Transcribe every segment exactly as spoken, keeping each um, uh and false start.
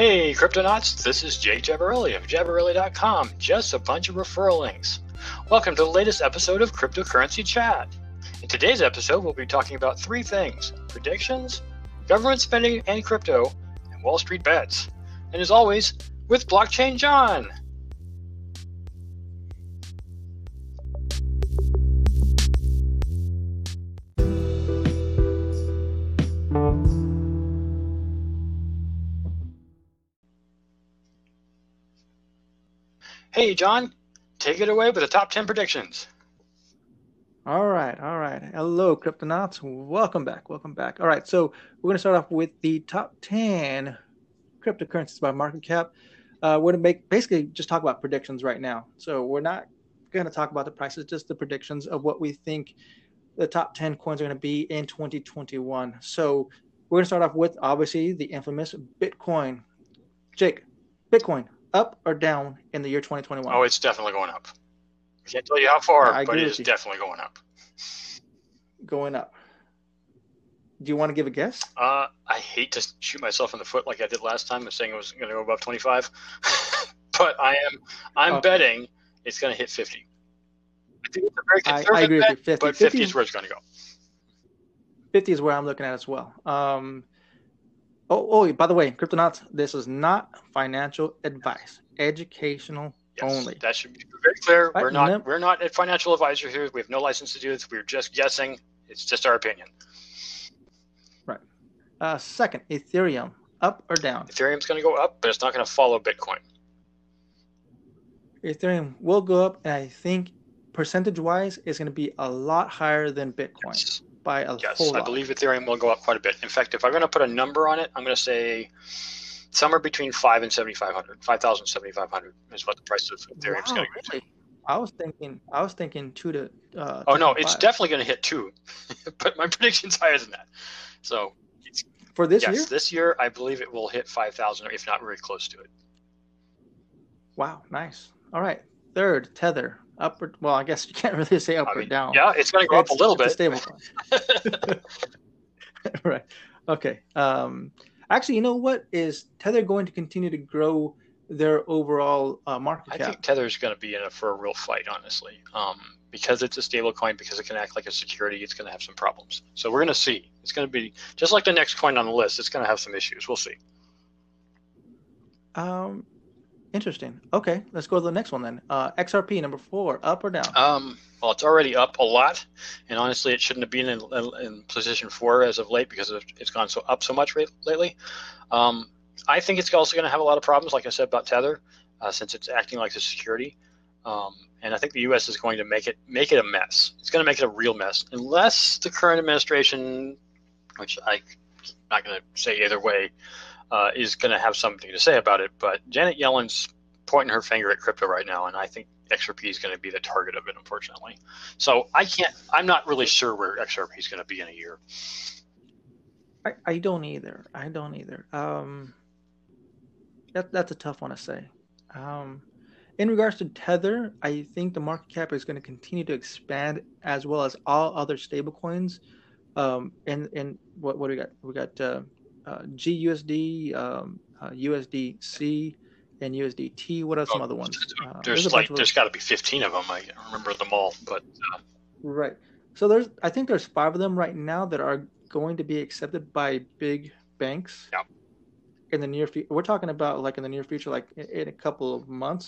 Hey Cryptonauts, this is Jay Jabarelli of Jabarelli dot com, just a bunch of referral links. Welcome to the latest episode of Cryptocurrency Chat. In today's episode, we'll be talking about three things: predictions, government spending and crypto, and Wall Street Bets. And as always, with Blockchain John. Hey, John, take it away with the top ten predictions. All right. All right. Hello, Cryptonauts. Welcome back. Welcome back. All right. So we're going to start off with the top ten cryptocurrencies by market cap. Uh, we're going to make basically just talk about predictions right now. So we're not going to talk about the prices, just the predictions of what we think the top ten coins are going to be in twenty twenty-one. So we're going to start off with, obviously, the infamous Bitcoin. Jake, Bitcoin, up or down in the year twenty twenty-one? Oh, it's definitely going up. I can't tell you how far, yeah, but it is you. definitely going up. Going up. Do you want to give a guess? Uh, I hate to shoot myself in the foot like I did last time of saying it was going to go above twenty-five, but I am I'm okay. betting it's going to hit fifty. I think it's a very conservative I, I agree bet, with you. fifty. But fifty, fifty is where it's going to go. fifty is where I'm looking at as well. Um, Oh, oh, by the way, Cryptonauts, this is not financial advice. Educational yes, only. That should be very clear. Right, we're not no. we're not a financial advisor here. We have no license to do this. We're just guessing. It's just our opinion. Right. Uh, second, Ethereum, up or down? Ethereum's going to go up, but it's not going to follow Bitcoin. Ethereum will go up, and I think percentage-wise is going to be a lot higher than Bitcoin. Yes. By a yes, whole I lot. believe Ethereum will go up quite a bit. In fact, if I'm going to put a number on it, I'm going to say somewhere between five and seventy-five hundred. five thousand seventy-five hundred is what the price of Ethereum wow, is going to really? go to. I was thinking, I was thinking two to. Uh, oh no, it's definitely going to hit two, but my prediction's higher than that. So it's, for this yes, year, this year I believe it will hit five thousand, or if not, very close to it. Wow, nice. All right, third, Tether. Up or, well, I guess you can't really say up I mean, or down. Yeah, it's going to go it's, up a little bit. A stable right. Okay. Um, actually, you know what? Is Tether going to continue to grow their overall uh, market cap? I think Tether is going to be in a, for a real fight, honestly. Um, because it's a stable coin, because it can act like a security, it's going to have some problems. So we're going to see. It's going to be just like the next coin on the list. It's going to have some issues. We'll see. Um. Interesting. Okay, let's go to the next one then. Uh, X R P, number four, up or down? Um, well, it's already up a lot, and honestly, it shouldn't have been in, in position four as of late because it's gone so up so much lately. Um, I think it's also going to have a lot of problems, like I said about Tether, uh, since it's acting like a security. Um, and I think the U S is going to make it make it a mess. It's going to make it a real mess, unless the current administration, which I'm not going to say either way, Uh, is going to have something to say about it. But Janet Yellen's pointing her finger at crypto right now, and I think X R P is going to be the target of it, unfortunately. So I can't, I'm not really sure where X R P is going to be in a year. I, I don't either. I don't either. Um, that, that's a tough one to say. Um, in regards to Tether, I think the market cap is going to continue to expand, as well as all other stablecoins. Um, and, and what, what do we got? We got, uh, Uh, G U S D, um, uh, U S D C, and U S D T. What are some oh, other ones? Uh, there's there's like there's got to be fifteen of them. I can't remember them all, but uh. right. So there's I think there's five of them right now that are going to be accepted by big banks. Yeah. In the near future, we're talking about like in the near future, like in, in a couple of months.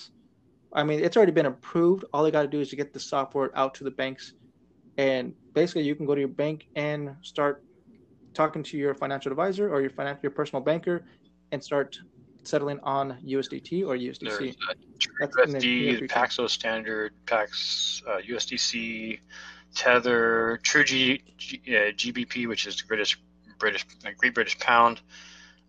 I mean, it's already been approved. All they got to do is to get the software out to the banks, and basically you can go to your bank and start talking to your financial advisor or your financial, your personal banker, and start settling on U S D T or U S D C. U S D, Paxos Standard, Pax, uh, U S D C, Tether, True G, G, uh, G B P, which is the British, British, Great British Pound,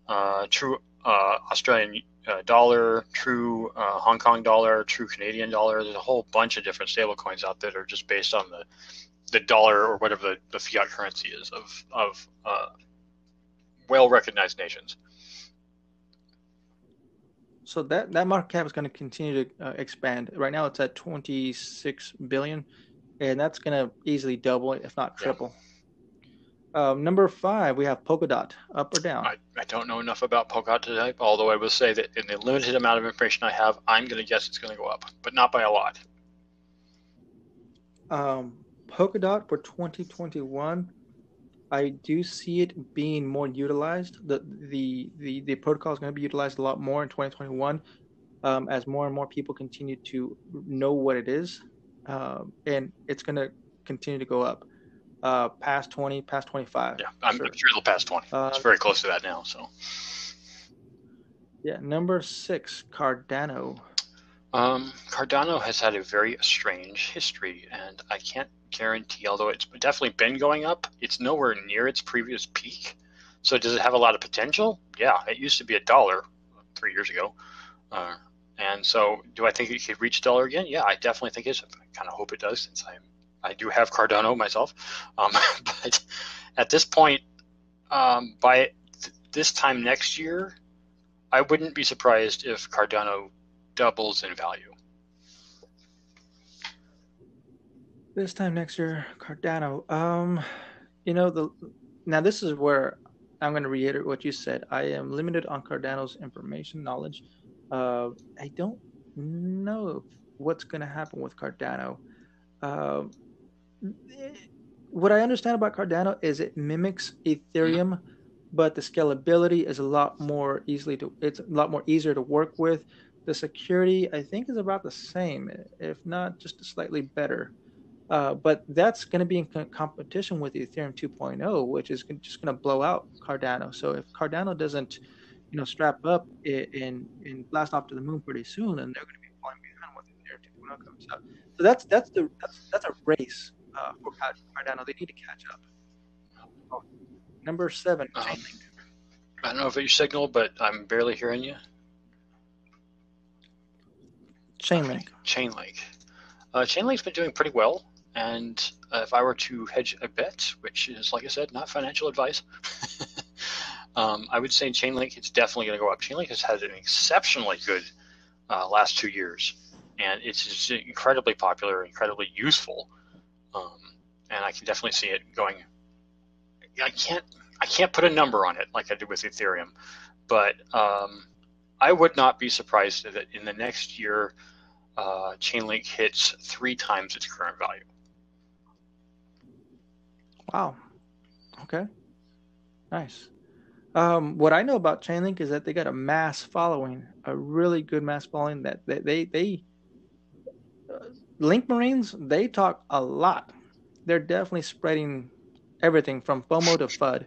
uh, True uh, Australian uh, Dollar, True uh, Hong Kong Dollar, True Canadian Dollar. There's a whole bunch of different stable coins out there that are just based on the the dollar or whatever the, the fiat currency is of, of uh, well-recognized nations. So that, that market cap is going to continue to uh, expand. Right now it's at twenty-six billion dollars, and that's going to easily double, if not triple. Um, number five, we have Polkadot, up or down? I, I don't know enough about Polkadot today, although I will say that in the limited amount of information I have, I'm going to guess it's going to go up, but not by a lot. Um, Polkadot for twenty twenty-one, I do see it being more utilized. The the the, the protocol is going to be utilized a lot more in twenty twenty-one um, as more and more people continue to know what it is, um, and it's going to continue to go up. Uh, past twenty, past twenty-five. Yeah, I'm sure, I'm sure it'll pass twenty. Uh, it's very close to that now. So, yeah, number six, Cardano. Um, Cardano has had a very strange history, and I can't guarantee. Although it's definitely been going up, it's nowhere near its previous peak. So, does it have a lot of potential? Yeah, it used to be a dollar three years ago, uh, and so do I think it could reach a dollar again? Yeah, I definitely think it's. I kind of hope it does, since I'm. I do have Cardano myself, um, but at this point, um, by th- this time next year, I wouldn't be surprised if Cardano doubles in value. This time next year, Cardano. Um, you know, the now this is where I'm going to reiterate what you said. I am limited on Cardano's information knowledge. Uh, I don't know what's going to happen with Cardano. Uh, What I understand about Cardano is it mimics Ethereum, but the scalability is a lot more easily to it's a lot more easier to work with. The security, I think, is about the same, if not just slightly better. Uh, but that's going to be in competition with Ethereum two point oh, which is just going to blow out Cardano. So if Cardano doesn't, you know, strap up and and blast off to the moon pretty soon, then they're going to be falling behind when Ethereum two point oh comes out. So that's that's the that's, that's a race. Uh, for Cardano, they need to catch up. Oh, number seven. Um, I don't know if it's your signal, but I'm barely hearing you. Chainlink. Chainlink. Uh, Chainlink's been doing pretty well, and uh, if I were to hedge a bet, which is, like I said, not financial advice, um, I would say Chainlink is definitely going to go up. Chainlink has had an exceptionally good uh, last two years, and it's just incredibly popular, incredibly useful. Um, and I can definitely see it going. I can't. I can't put a number on it like I did with Ethereum, but um, I would not be surprised that in the next year, uh, Chainlink hits three times its current value. Wow. Okay. Nice. Um, what I know about Chainlink is that they got a mass following, a really good mass following. That they they. they uh, Link Marines, they talk a lot. They're definitely spreading everything from FOMO to F U D,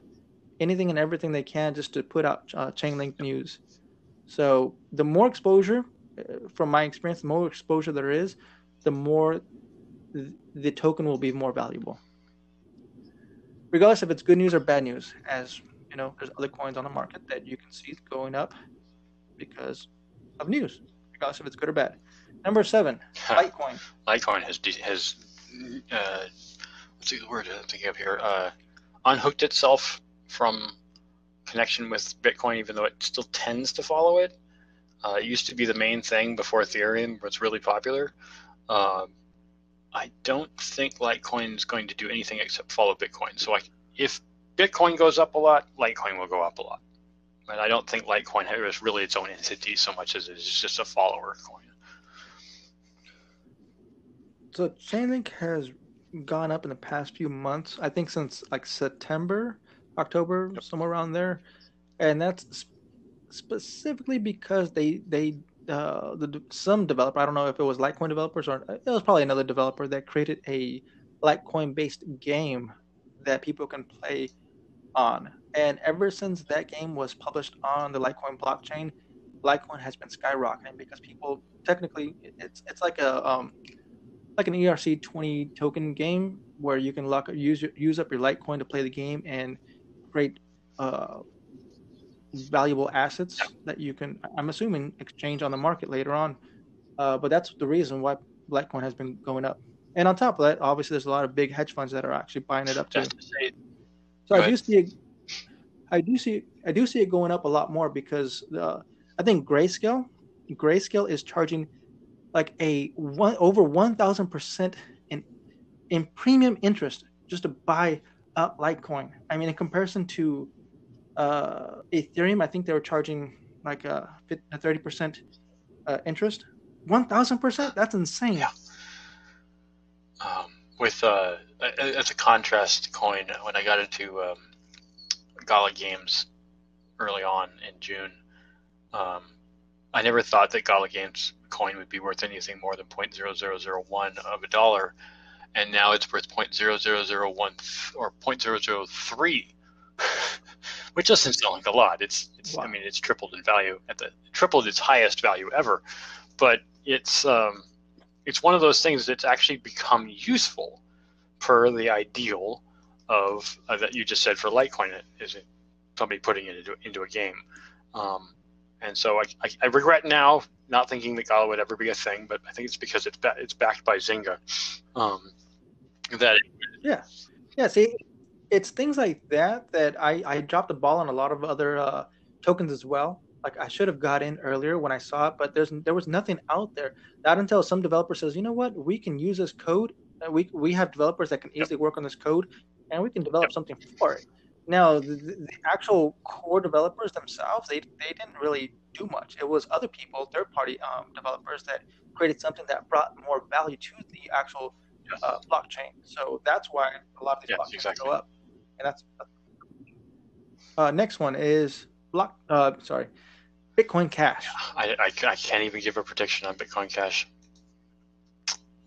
anything and everything they can just to put out uh, Chainlink news. So the more exposure, uh, from my experience, the more exposure there is, the more th- the token will be more valuable. Regardless if it's good news or bad news, as you know, there's other coins on the market that you can see going up because of news, regardless if it's good or bad. Number seven, Litecoin. Litecoin has has uh, what's the word I'm thinking of here? Uh, unhooked itself from connection with Bitcoin, even though it still tends to follow it. Uh, it used to be the main thing before Ethereum was really popular. Uh, I don't think Litecoin is going to do anything except follow Bitcoin. So, like, if Bitcoin goes up a lot, Litecoin will go up a lot. But I don't think Litecoin is really its own entity so much as it's just a follower coin. So Chainlink has gone up in the past few months, I think since like September, October, yep. Somewhere around there. And that's sp- specifically because they, they uh, the, some developer, I don't know if it was Litecoin developers or it was probably another developer that created a Litecoin-based game that people can play on. And ever since that game was published on the Litecoin blockchain, Litecoin has been skyrocketing because people technically, it's it's like a... Um, like an E R C twenty token game where you can lock use use up your Litecoin to play the game and create uh, valuable assets that you can, I'm assuming, exchange on the market later on. Uh, but that's the reason why Litecoin has been going up. And on top of that, obviously, there's a lot of big hedge funds that are actually buying it up too. So I do see it, I do see I do see it going up a lot more because uh, I think Grayscale Grayscale is charging like a one over one thousand percent in in premium interest just to buy up Litecoin. I mean, in comparison to uh, Ethereum, I think they were charging like a thirty percent uh, interest. one thousand percent? That's insane. Yeah. Um, with uh, as a contrast coin, when I got into um, Gala Games early on in June, um, I never thought that Gala Games coin would be worth anything more than zero point zero zero zero one of a dollar, and now it's worth zero point zero zero zero one or zero point zero zero three, which doesn't sound like a lot. It's, it's wow. I mean, it's tripled in value at the tripled its highest value ever, but it's um, it's one of those things that's actually become useful per the ideal of uh, that you just said for Litecoin. Is it somebody putting it into, into a game? Um, And so I, I, I regret now not thinking that Gala would ever be a thing, but I think it's because it's ba- it's backed by Zynga. Um, that it, yeah, yeah. See, it's things like that that I, I dropped the ball on a lot of other uh, tokens as well. Like I should have got in earlier when I saw it, but there's there was nothing out there. Not until some developer says, you know what, we can use this code. We we have developers that can easily yep. work on this code, and we can develop yep. something for it. Now, the, the actual core developers themselves, they they didn't really do much. It was other people, third-party um, developers, that created something that brought more value to the actual yes. uh, blockchain. So that's why a lot of these yes, blockchains exactly. go up. And that's uh, next one is block. Uh, sorry, Bitcoin Cash. I, I I can't even give a prediction on Bitcoin Cash.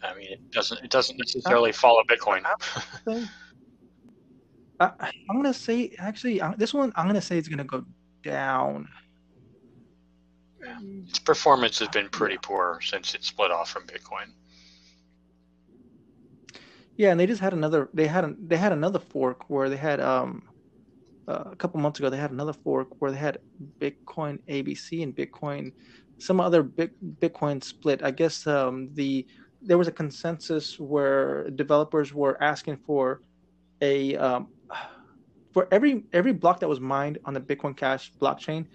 I mean, it doesn't it doesn't necessarily follow Bitcoin. Uh, I'm gonna say actually uh, this one I'm gonna say it's gonna go down. Yeah. Its performance has been pretty poor since it split off from Bitcoin. Yeah, and they just had another. They had they had another fork where they had um uh, a couple months ago. They had another fork where they had Bitcoin A B C and Bitcoin some other big Bitcoin split. I guess um the there was a consensus where developers were asking for a um. For every every block that was mined on the Bitcoin Cash blockchain,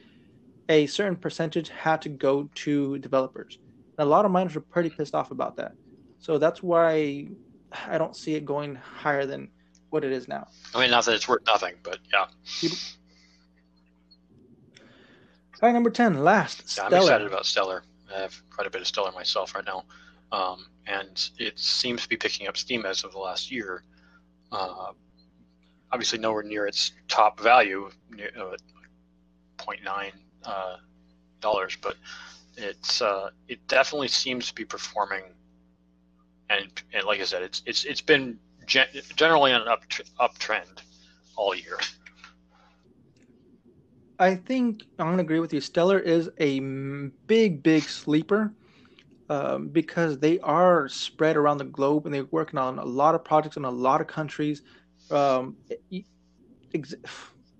a certain percentage had to go to developers. And a lot of miners were pretty pissed off about that. So that's why I don't see it going higher than what it is now. I mean, not that it's worth nothing, but yeah. All right, number ten, last, yeah, Stellar. I'm excited about Stellar. I have quite a bit of Stellar myself right now. Um, and it seems to be picking up steam as of the last year. Uh, Obviously, nowhere near its top value, uh, zero point nine dollars, uh, dollars, but it's uh, it definitely seems to be performing. And, and like I said, it's it's it's been gen- generally on an up uptrend all year. I think I'm gonna agree with you. Stellar is a big big sleeper um, because they are spread around the globe and they're working on a lot of projects in a lot of countries. Um, ex-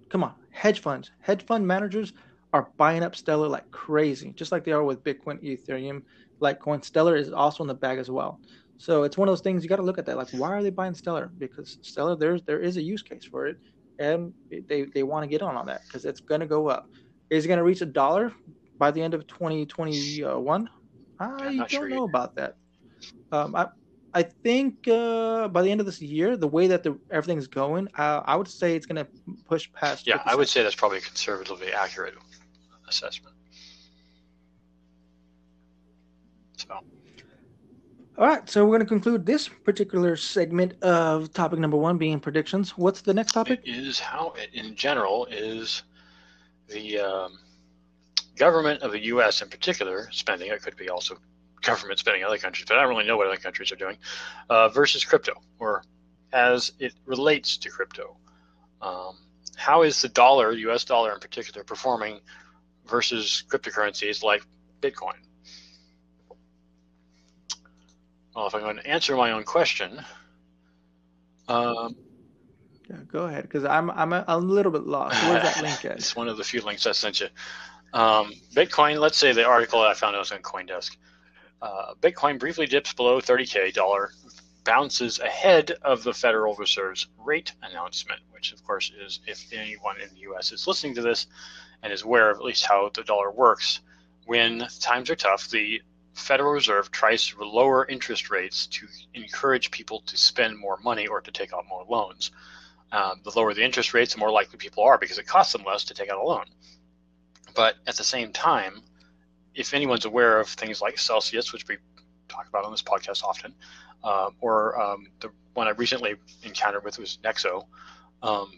come on, hedge funds, hedge fund managers are buying up Stellar like crazy, just like they are with Bitcoin, Ethereum, Litecoin. Stellar is also in the bag as well. So it's one of those things you got to look at that. Like, why are they buying Stellar? Because Stellar, there's there is a use case for it, and they they want to get on on that because it's going to go up. Is it going to reach a dollar by the end of twenty twenty-one? I don't sure know either. About that. Um, I. I think uh, by the end of this year, the way that the, everything's going, uh, I would say it's going to push past. Yeah, fifty percent. I would say that's probably a conservatively accurate assessment. So, all right, so we're going to conclude this particular segment of topic number one being predictions. What's the next topic? It is how, it, in general, is the um, government of the U S in particular spending. It could be also government spending in other countries, but I don't really know what other countries are doing, uh, versus crypto, or as it relates to crypto. Um, how is the dollar, U S dollar in particular, performing versus cryptocurrencies like Bitcoin? Well, if I'm going to answer my own question, um, yeah, go ahead, because I'm I'm a, a little bit lost. Where's that link at? It's one of the few links I sent you. Um, Bitcoin. Let's say the article that I found was on CoinDesk. Uh, Bitcoin briefly dips below thirty thousand dollars, bounces ahead of the Federal Reserve's rate announcement, which, of course, is if anyone in the U S is listening to this and is aware of at least how the dollar works, when times are tough, the Federal Reserve tries to lower interest rates to encourage people to spend more money or to take out more loans. Um, the lower the interest rates, the more likely people are, because it costs them less to take out a loan. But at the same time, if anyone's aware of things like Celsius, which we talk about on this podcast often, uh, or um, the one I recently encountered with was Nexo, um,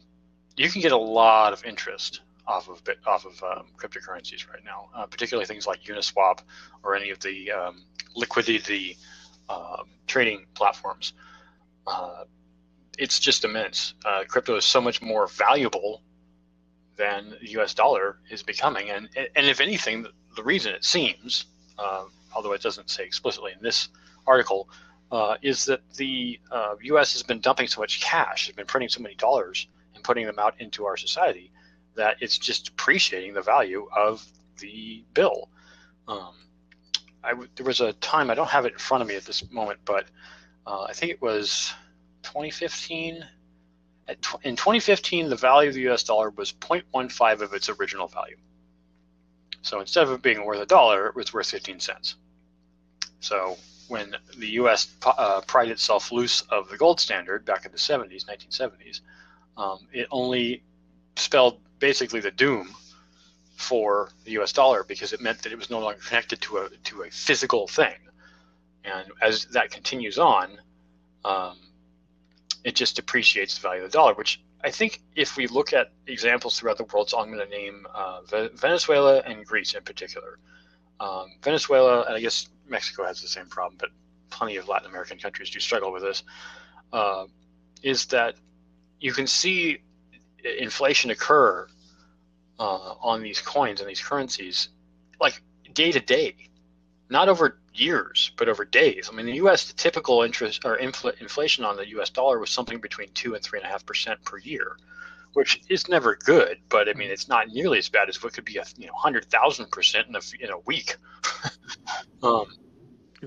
you can get a lot of interest off of bit, off of um, cryptocurrencies right now, uh, particularly things like Uniswap or any of the um, liquidity uh, trading platforms. Uh, it's just immense. Uh, crypto is so much more valuable than the U S dollar is becoming, and and if anything, the reason it seems, uh, although it doesn't say explicitly in this article, uh, is that the uh, U S has been dumping so much cash, has been printing so many dollars and putting them out into our society, that it's just depreciating the value of the bill. Um, I w there was a time, I don't have it in front of me at this moment, but uh, I think it was twenty fifteen. At tw in twenty fifteen, the value of the U S dollar was zero point one five of its original value. So instead of it being worth a dollar, it was worth fifteen cents. So when the U S uh, pried itself loose of the gold standard back in the seventies, nineteen seventies, um, it only spelled basically the doom for the U S dollar, because it meant that it was no longer connected to a to a physical thing. And as that continues on, um, it just depreciates the value of the dollar, which I think if we look at examples throughout the world, so I'm going to name uh, Venezuela and Greece in particular. Um, Venezuela, and I guess Mexico has the same problem, but plenty of Latin American countries do struggle with this, uh, is that you can see inflation occur uh, on these coins and these currencies, like day to day, not over years, but over days. I mean, the U S, the typical interest or infl inflation on the U S dollar was something between two and three and a half percent per year, which is never good, but I mean, it's not nearly as bad as what could be a you know hundred thousand percent in a in a week. um,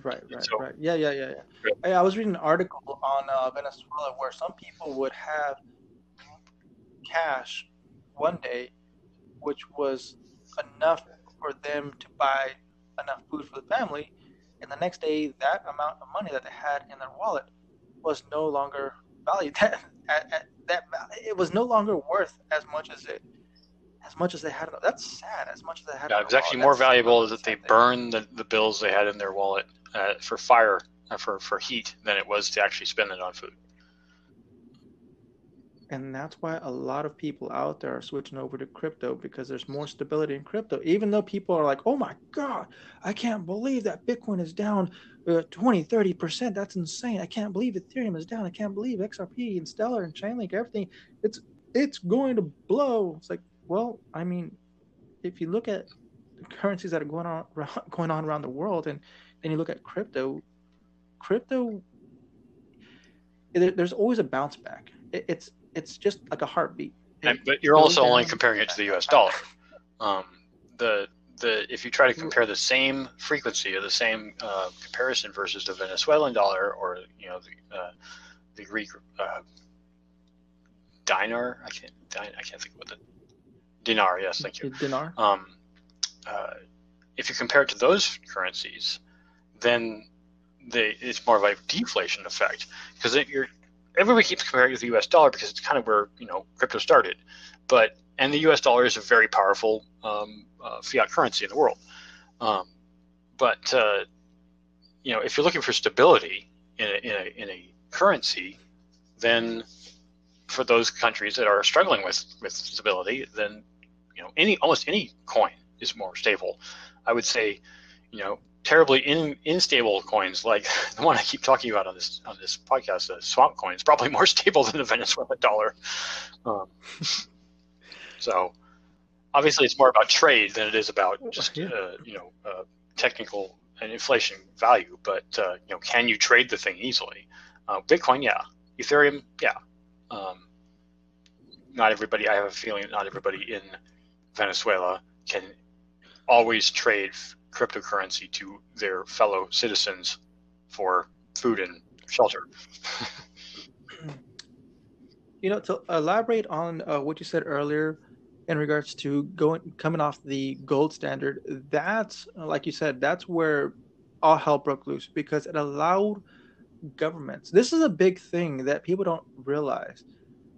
right, right, so, right. Yeah, yeah, yeah, yeah. Hey, I was reading an article on uh, Venezuela where some people would have cash one day, which was enough for them to buy enough food for the family, and the next day that amount of money that they had in their wallet was no longer valued that at, at that it was no longer worth as much as it as much as they had. That's sad. As much as they had, yeah, it was actually more valuable is that they burned the, the bills they had in their wallet uh, for fire uh, for for heat than it was to actually spend it on food. And that's why a lot of people out there are switching over to crypto, because there's more stability in crypto. Even though people are like, oh my God, I can't believe that Bitcoin is down uh, twenty, thirty percent. That's insane. I can't believe Ethereum is down. I can't believe X R P and Stellar and Chainlink, everything. It's, it's going to blow. It's like, well, I mean, if you look at the currencies that are going on, going on around the world, and then you look at crypto, crypto, there's always a bounce back. It, it's, It's just like a heartbeat. And, but you're also only comparing it to the U S dollar. Um, the the if you try to compare the same frequency or the same uh, comparison versus the Venezuelan dollar or you know the uh, the Greek uh, dinar, I can't I can't think of what the dinar. Yes, thank you. Dinar. Um, uh, if you compare it to those currencies, then they it's more of a deflation effect, because you're. Everybody keeps comparing it to the U S dollar because it's kind of where you know crypto started, but and the U S dollar is a very powerful um, uh, fiat currency in the world. Um, but uh, you know, if you're looking for stability in a, in a in a currency, then for those countries that are struggling with with stability, then you know any almost any coin is more stable. I would say, you know. Terribly in, unstable coins like the one I keep talking about on this on this podcast, the swamp coin, is probably more stable than the Venezuelan dollar. Um, so obviously, it's more about trade than it is about just uh, you know uh, technical and inflation value. But uh, you know, can you trade the thing easily? Uh, Bitcoin, yeah. Ethereum, yeah. Um, not everybody. I have a feeling not everybody in Venezuela can always trade cryptocurrency to their fellow citizens for food and shelter. You know, to elaborate on uh, what you said earlier in regards to going coming off the gold standard, that's, like you said, that's where all hell broke loose, because it allowed governments. This is a big thing that people don't realize.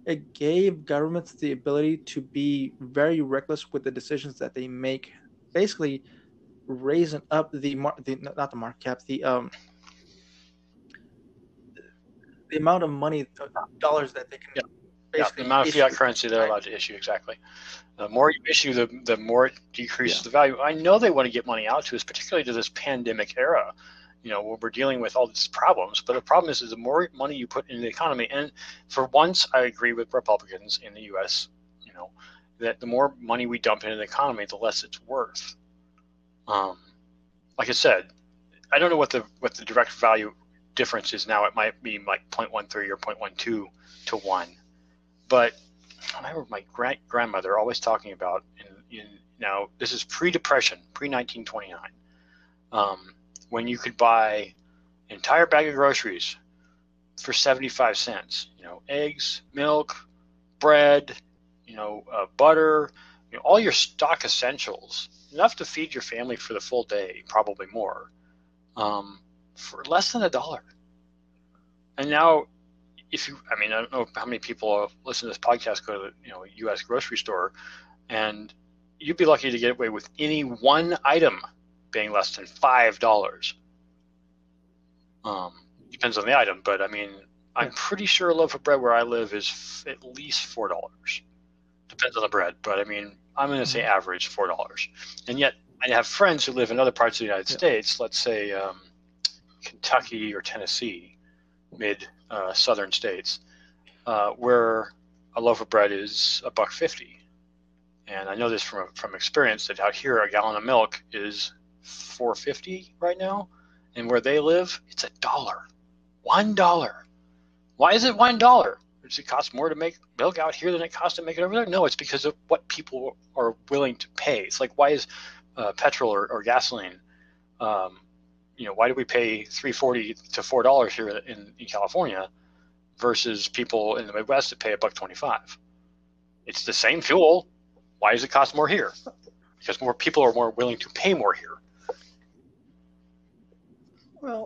it gave governments the ability to be very reckless with the decisions that they make, basically raising up the, mar- the not the market cap, the um, the amount of money, dollars that they can. Yeah. Yeah, the amount of fiat currency they're allowed to issue, exactly. The more you issue, the the more it decreases yeah. the value. I know they want to get money out to us, particularly to this pandemic era, you know, where we're dealing with all these problems. But the problem is, is the more money you put into the economy, and for once I agree with Republicans in the U S, you know, that the more money we dump into the economy, the less it's worth. Um, like I said, I don't know what the what the direct value difference is now. It might be like zero point one three or zero point one two to one. But I remember my grand- grandmother always talking about, in, in, now this is pre-depression, pre-nineteen twenty-nine, um, when you could buy an entire bag of groceries for seventy-five cents, you know, eggs, milk, bread, you know, uh, butter, you know, all your stock essentials, enough to feed your family for the full day, probably more, um, for less than a dollar. And now, if you, I mean, I don't know how many people listen to this podcast, go to the, you know, U S grocery store, and you'd be lucky to get away with any one item being less than five dollars. Um, depends on the item, but I mean, I'm pretty sure a loaf of bread where I live is f- at least four dollars. Depends on the bread, but I mean, I'm going to say average four dollars. And yet I have friends who live in other parts of the United yeah. States, let's say um, Kentucky or Tennessee, mid Uh, southern states, uh, where a loaf of bread is a buck fifty, and I know this from from experience that out here a gallon of milk is four fifty right now, and where they live it's a dollar, one dollar. Why is it one dollar? Does it cost more to make milk out here than it costs to make it over there? No, it's because of what people are willing to pay. It's like, why is uh, petrol or, or gasoline? Um, You know, why do we pay three forty to four dollars here in, in California versus people in the Midwest that pay a buck twenty-five? It's the same fuel. Why does it cost more here? Because more people are more willing to pay more here. Well,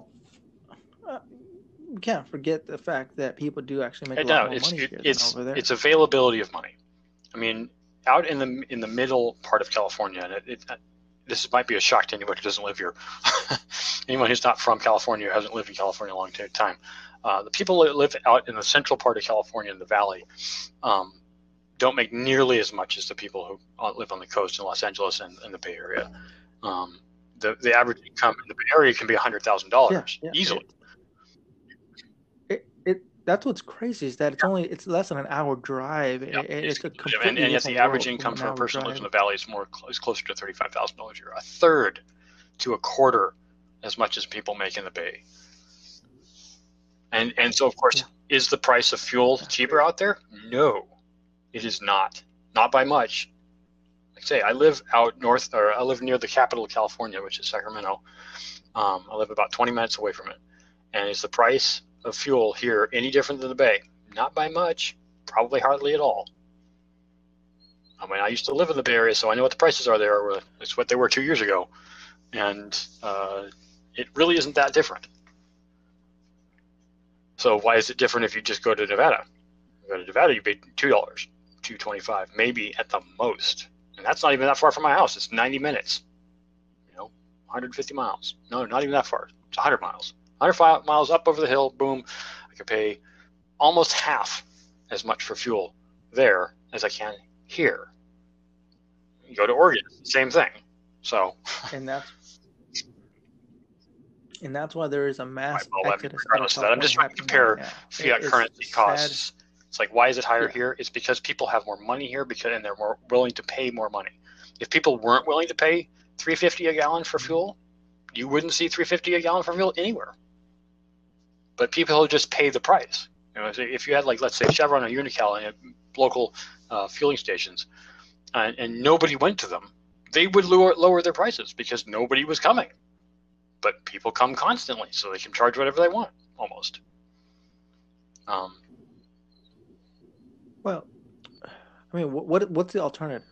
uh, we can't forget the fact that people do actually make a lot more it's, money it, here it's, than over there. It's availability of money. I mean, out in the in the middle part of California, and it. it This might be a shock to anyone who doesn't live here. Anyone who's not from California or hasn't lived in California a long time. Uh, the people that live out in the central part of California in the valley um, don't make nearly as much as the people who live on the coast in Los Angeles and, and the Bay Area. Um, the, the average income in the Bay Area can be one hundred thousand dollars yeah, yeah, easily. It, it, that's what's crazy is that it's only it's less than an hour drive. Yeah, it, it's it's a and, and yet the average income for a person who lives in the valley is more is closer to thirty-five thousand dollars a year, a third to a quarter as much as people make in the Bay. And and so of course, yeah. is the price of fuel cheaper out there? No, it is not. Not by much. Like I say, I live out north, or I live near the capital of California, which is Sacramento. Um, I live about twenty minutes away from it, and is the price of fuel here any different than the Bay? Not by much, probably hardly at all. I mean, I used to live in the Bay Area, so I know what the prices are there. It's what they were two years ago, and uh, it really isn't that different. So why is it different if you just go to Nevada? You go to Nevada, you pay two dollars, two twenty-five, maybe at the most, and that's not even that far from my house. It's ninety minutes, you know, one hundred fifty miles. No, not even that far. It's one hundred miles. one hundred miles up over the hill, boom, I could pay almost half as much for fuel there as I can here. You go to Oregon, same thing. So, and that's and that's why there is a massive. Right, well, regardless of that, I'm just trying to compare yeah. fiat it, currency costs. Sad. It's like, why is it higher yeah. here? It's because people have more money here, because and they're more willing to pay more money. If people weren't willing to pay three fifty a gallon for fuel, you wouldn't see three fifty a gallon for fuel anywhere. But people who just pay the price. You know, if you had, like, let's say Chevron or Unocal and local uh, fueling stations, and, and nobody went to them, they would lower, lower their prices because nobody was coming. But people come constantly, so they can charge whatever they want, almost. Um, well, I mean, what what's the alternative?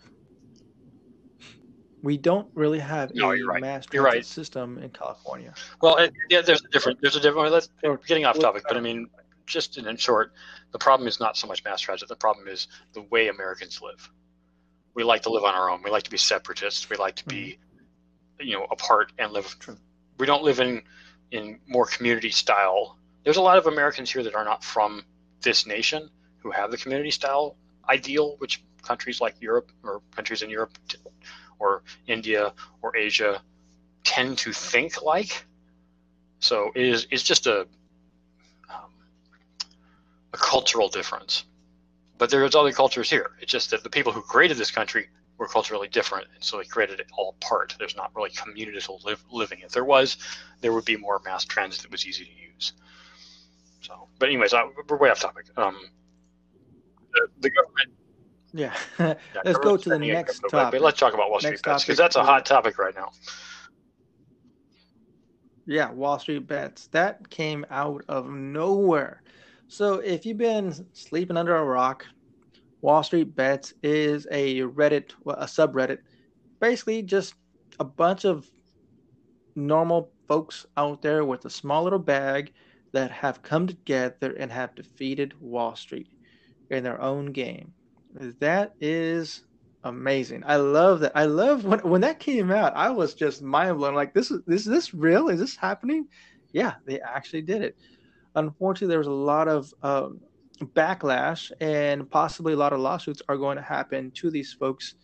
We don't really have no, a right. mass transit right. system in California. Well, it, yeah, there's a different. There's a different. Well, that's, we're getting off topic, but I mean, just in short, the problem is not so much mass transit. The problem is the way Americans live. We like to live on our own. We like to be separatists. We like to be, you know, apart and live. We don't live in, in more community style. There's a lot of Americans here that are not from this nation who have the community style ideal, which countries like Europe or countries in Europe or India or Asia tend to think like. So it is, it's just a, um, a cultural difference. But there's other cultures here. It's just that the people who created this country were culturally different, and so they created it all apart. There's not really communal live, living. If there was, there would be more mass transit that was easy to use. So, but anyways, I, we're way off topic. Um, the, the government. Yeah. yeah let's go to the next topic. But, but let's talk about Wall Street Bets, because that's a hot topic right now. Yeah, Wall Street Bets. That came out of nowhere. So if you've been sleeping under a rock, Wall Street Bets is a Reddit, well, a subreddit, basically just a bunch of normal folks out there with a small little bag that have come together and have defeated Wall Street in their own game. That is amazing. I love that. I love when when that came out. I was just mind blown. Like, this is this is this real? Is this happening? Yeah, they actually did it. Unfortunately, there was a lot of um, backlash, and possibly a lot of lawsuits are going to happen to these folks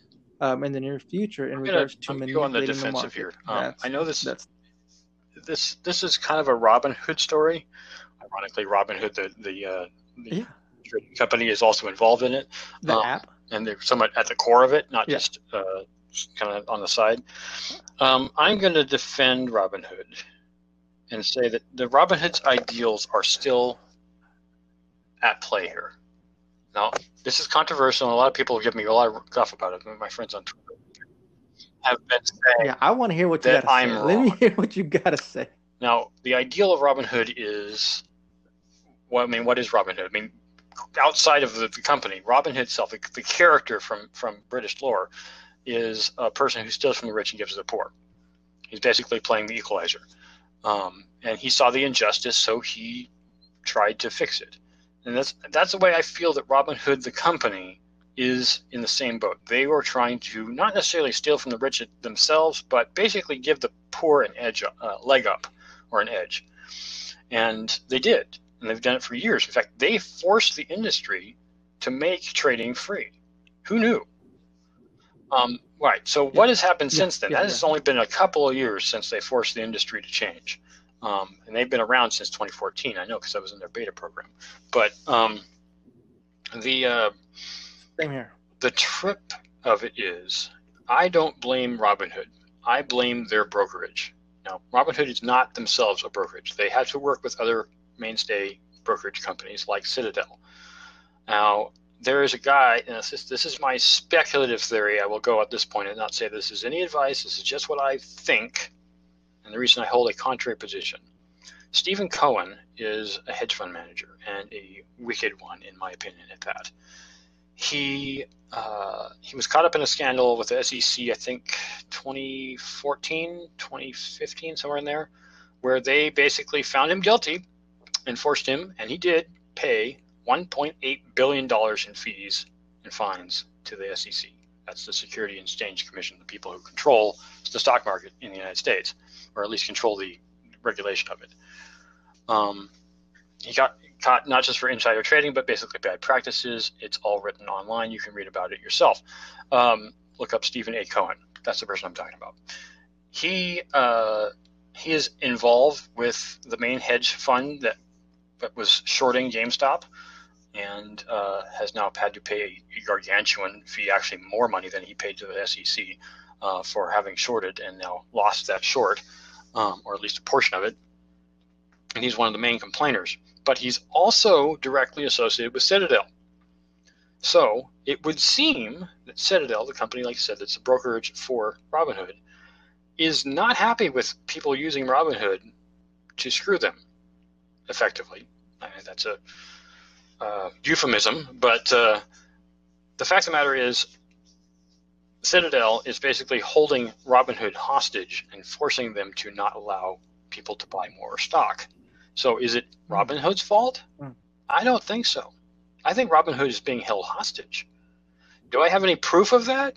um, in the near future in regards to manipulating the market. I'm going to go on the defensive here. Um, I know this, this this is kind of a Robin Hood story. Ironically, Robin Hood, the the, uh, the yeah. trading company, is also involved in it. The um, app, and they're somewhat at the core of it, not yeah. just uh, kind of on the side. Um, I'm going to defend Robin Hood and say that the Robin Hood's ideals are still at play here. Now, this is controversial, and a lot of people give me a lot of guff about it. My friends on Twitter have been saying, "Yeah, I want to hear what you got to say. Let me hear what you got to say." Now, the ideal of Robin Hood is, well, I mean, what is Robin Hood? I mean, outside of the, the company, Robin Hood itself, the, the character from from British lore, is a person who steals from the rich and gives to the poor. He's basically playing the equalizer. Um, and he saw the injustice, so he tried to fix it. And that's that's the way I feel that Robin Hood, the company, is in the same boat. They were trying to not necessarily steal from the rich themselves, but basically give the poor an edge, uh, leg up, or an edge. And they did, and they've done it for years. In fact, they forced the industry to make trading free. Who knew? Um, right. So yeah. what has happened yeah. since then? Yeah. That has yeah. only been a couple of years since they forced the industry to change. Um, and they've been around since twenty fourteen. I know, because I was in their beta program. But um, the uh, Same here. The trip of it is, I don't blame Robinhood. I blame their brokerage. Now, Robinhood is not themselves a brokerage. They have to work with other mainstay brokerage companies like Citadel. Now, there is a guy, and this is, this is my speculative theory. I will go at this point and not say this is any advice. This is just what I think, and the reason I hold a contrary position. Stephen Cohen is a hedge fund manager, and a wicked one, in my opinion, at that. He uh, he was caught up in a scandal with the S E C, I think twenty fourteen, twenty fifteen, somewhere in there, where they basically found him guilty and forced him, and he did pay one point eight billion dollars in fees and fines to the S E C. That's the Securities and Exchange Commission, the people who control the stock market in the United States, or at least control the regulation of it. Um, he got caught not just for insider trading, but basically bad practices. It's all written online. You can read about it yourself. Um, look up Stephen A. Cohen. That's the person I'm talking about. He uh, he is involved with the main hedge fund that, that was shorting GameStop, and uh, has now had to pay a gargantuan fee, actually more money than he paid to the S E C uh, for having shorted, and now lost that short, um, or at least a portion of it. And he's one of the main complainers. But he's also directly associated with Citadel. So it would seem that Citadel, the company, like I said, that's a brokerage for Robinhood, is not happy with people using Robinhood to screw them effectively. I mean, that's a Uh, euphemism, but uh, the fact of the matter is, Citadel is basically holding Robinhood hostage and forcing them to not allow people to buy more stock. So is it Robinhood's fault? I don't think so. I think Robin Hood is being held hostage. Do I have any proof of that?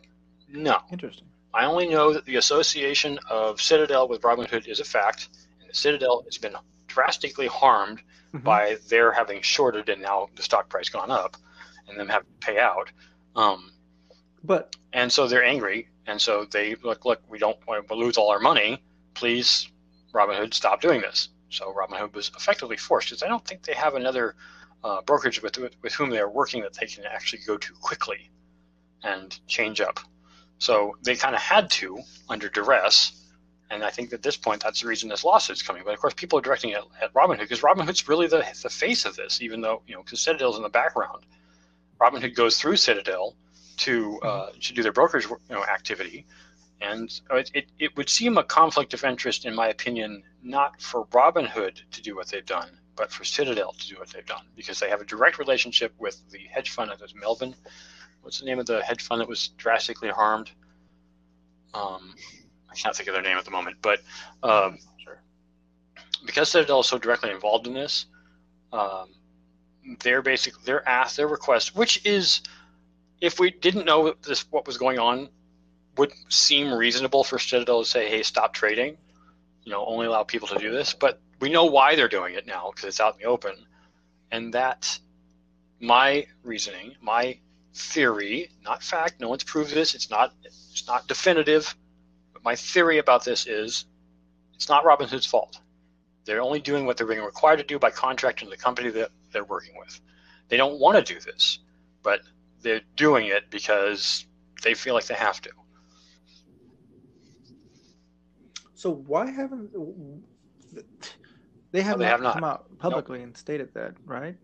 No. Interesting. I only know that the association of Citadel with Robin Hood is a fact, and Citadel has been drastically harmed mm-hmm. by their having shorted and now the stock price gone up and them having to pay out. Um, but and so they're angry, and so they look, look, we don't want to lose all our money. Please, Robin Hood, stop doing this. So Robin Hood was effectively forced, because I don't think they have another uh, brokerage with, with with whom they are working that they can actually go to quickly and change up. So they kind of had to under duress, and I think at this point that's the reason this lawsuit's coming. But of course, people are directing it at Robinhood because Robinhood's really the the face of this, even though you know because Citadel's in the background. Robinhood goes through Citadel to uh, to do their brokerage you know, activity, and it, it it would seem a conflict of interest, in my opinion, not for Robinhood to do what they've done, but for Citadel to do what they've done, because they have a direct relationship with the hedge fund that was Melvin. What's the name of the hedge fund that was drastically harmed? Um, I can't think of their name at the moment, but um, sure. Because Citadel is so directly involved in this, um, their basic their ask their request, which is, if we didn't know this what was going on, would seem reasonable for Citadel to say, "Hey, stop trading. You know, only allow people to do this." But we know why they're doing it now, because it's out in the open, and that my reasoning, my theory, not fact, no one's proved this, it's not it's not definitive, but my theory about this is it's not Robin Hood's fault. They're only doing what they're being required to do by contract and the company that they're working with. They don't want to do this, but they're doing it because they feel like they have to. So why haven't they have, no, they have not come out publicly nope. and stated that, right?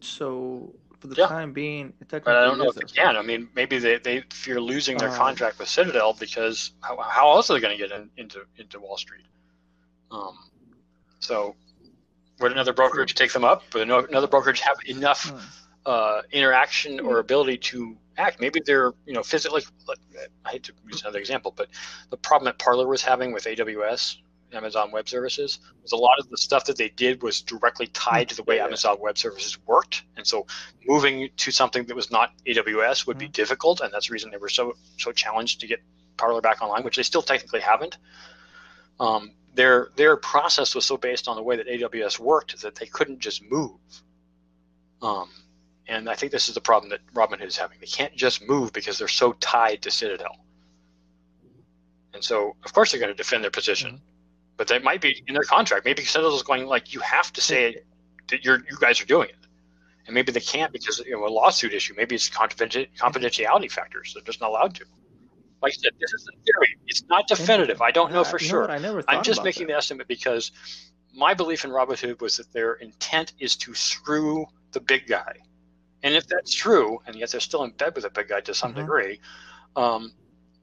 So for the yeah. time being, it technically but I don't know if they can. I mean, maybe they, they fear losing their um, contract with Citadel, because how, how else are they going to get in, into into Wall Street? Um, so would another brokerage take them up? Would another brokerage have enough hmm. uh, interaction or ability to act? Maybe they're you know physically. I hate to use another example, but the problem that Parler was having with A W S, Amazon Web Services, was a lot of the stuff that they did was directly tied to the way yeah. Amazon Web Services worked, and so moving to something that was not A W S would mm-hmm. be difficult, and that's the reason they were so so challenged to get Parler back online, which they still technically haven't. Um, their their process was so based on the way that A W S worked that they couldn't just move. Um, and I think this is the problem that Robinhood is having. They can't just move because they're so tied to Citadel. And so, of course, they're going to defend their position. Mm-hmm. But that might be in their contract. Maybe Citadel is going like, you have to say that you're, you guys are doing it, and maybe they can't because you know a lawsuit issue. Maybe it's confidentiality factors; they're just not allowed to. Like I said, this is a theory; it's not definitive. I don't know for you sure. Know I never I'm just making that. the estimate because my belief in Robinhood was that their intent is to screw the big guy, and if that's true, and yet they're still in bed with the big guy to some mm-hmm. degree. Um,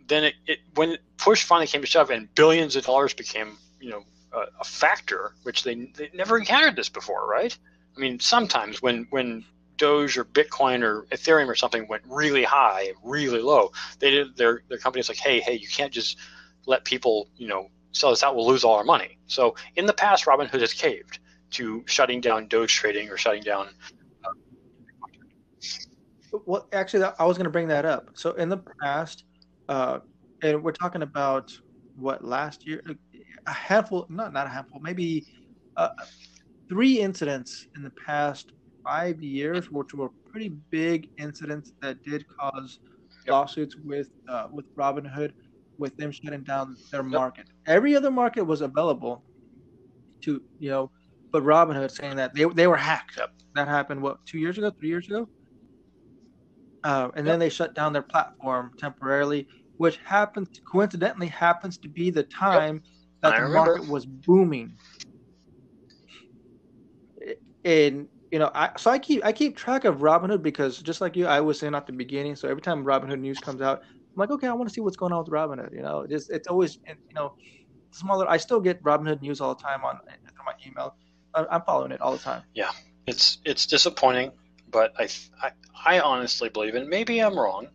then it, it when push finally came to shove, and billions of dollars became you know, a, a factor, which they, they never encountered this before, right? I mean, sometimes when, when Doge or Bitcoin or Ethereum or something went really high, really low, they did, their their company's like, hey, hey, you can't just let people, you know, sell this out. We'll lose all our money. So in the past, Robinhood has caved to shutting down Doge trading or shutting down. Uh, well, actually, I was going to bring that up. So in the past, uh, and we're talking about what last year. A handful, not not a handful, maybe uh, three incidents in the past five years, which were pretty big incidents that did cause yep. lawsuits with uh, with Robinhood, with them shutting down their yep. market. Every other market was available to you know, but Robinhood saying that they they were hacked. Yep. That happened what two years ago, three years ago, uh, and yep. then they shut down their platform temporarily, which happens coincidentally happens to be the time. Yep. That I the remember. market was booming, and you know, I so I keep I keep track of Robinhood because just like you, I was saying at the beginning. So every time Robinhood news comes out, I'm like, okay, I want to see what's going on with Robinhood. You know, it's it's always you know, smaller. I still get Robinhood news all the time on through my email. I'm following it all the time. Yeah, it's it's disappointing, but I I, I honestly believe, and maybe I'm wrong.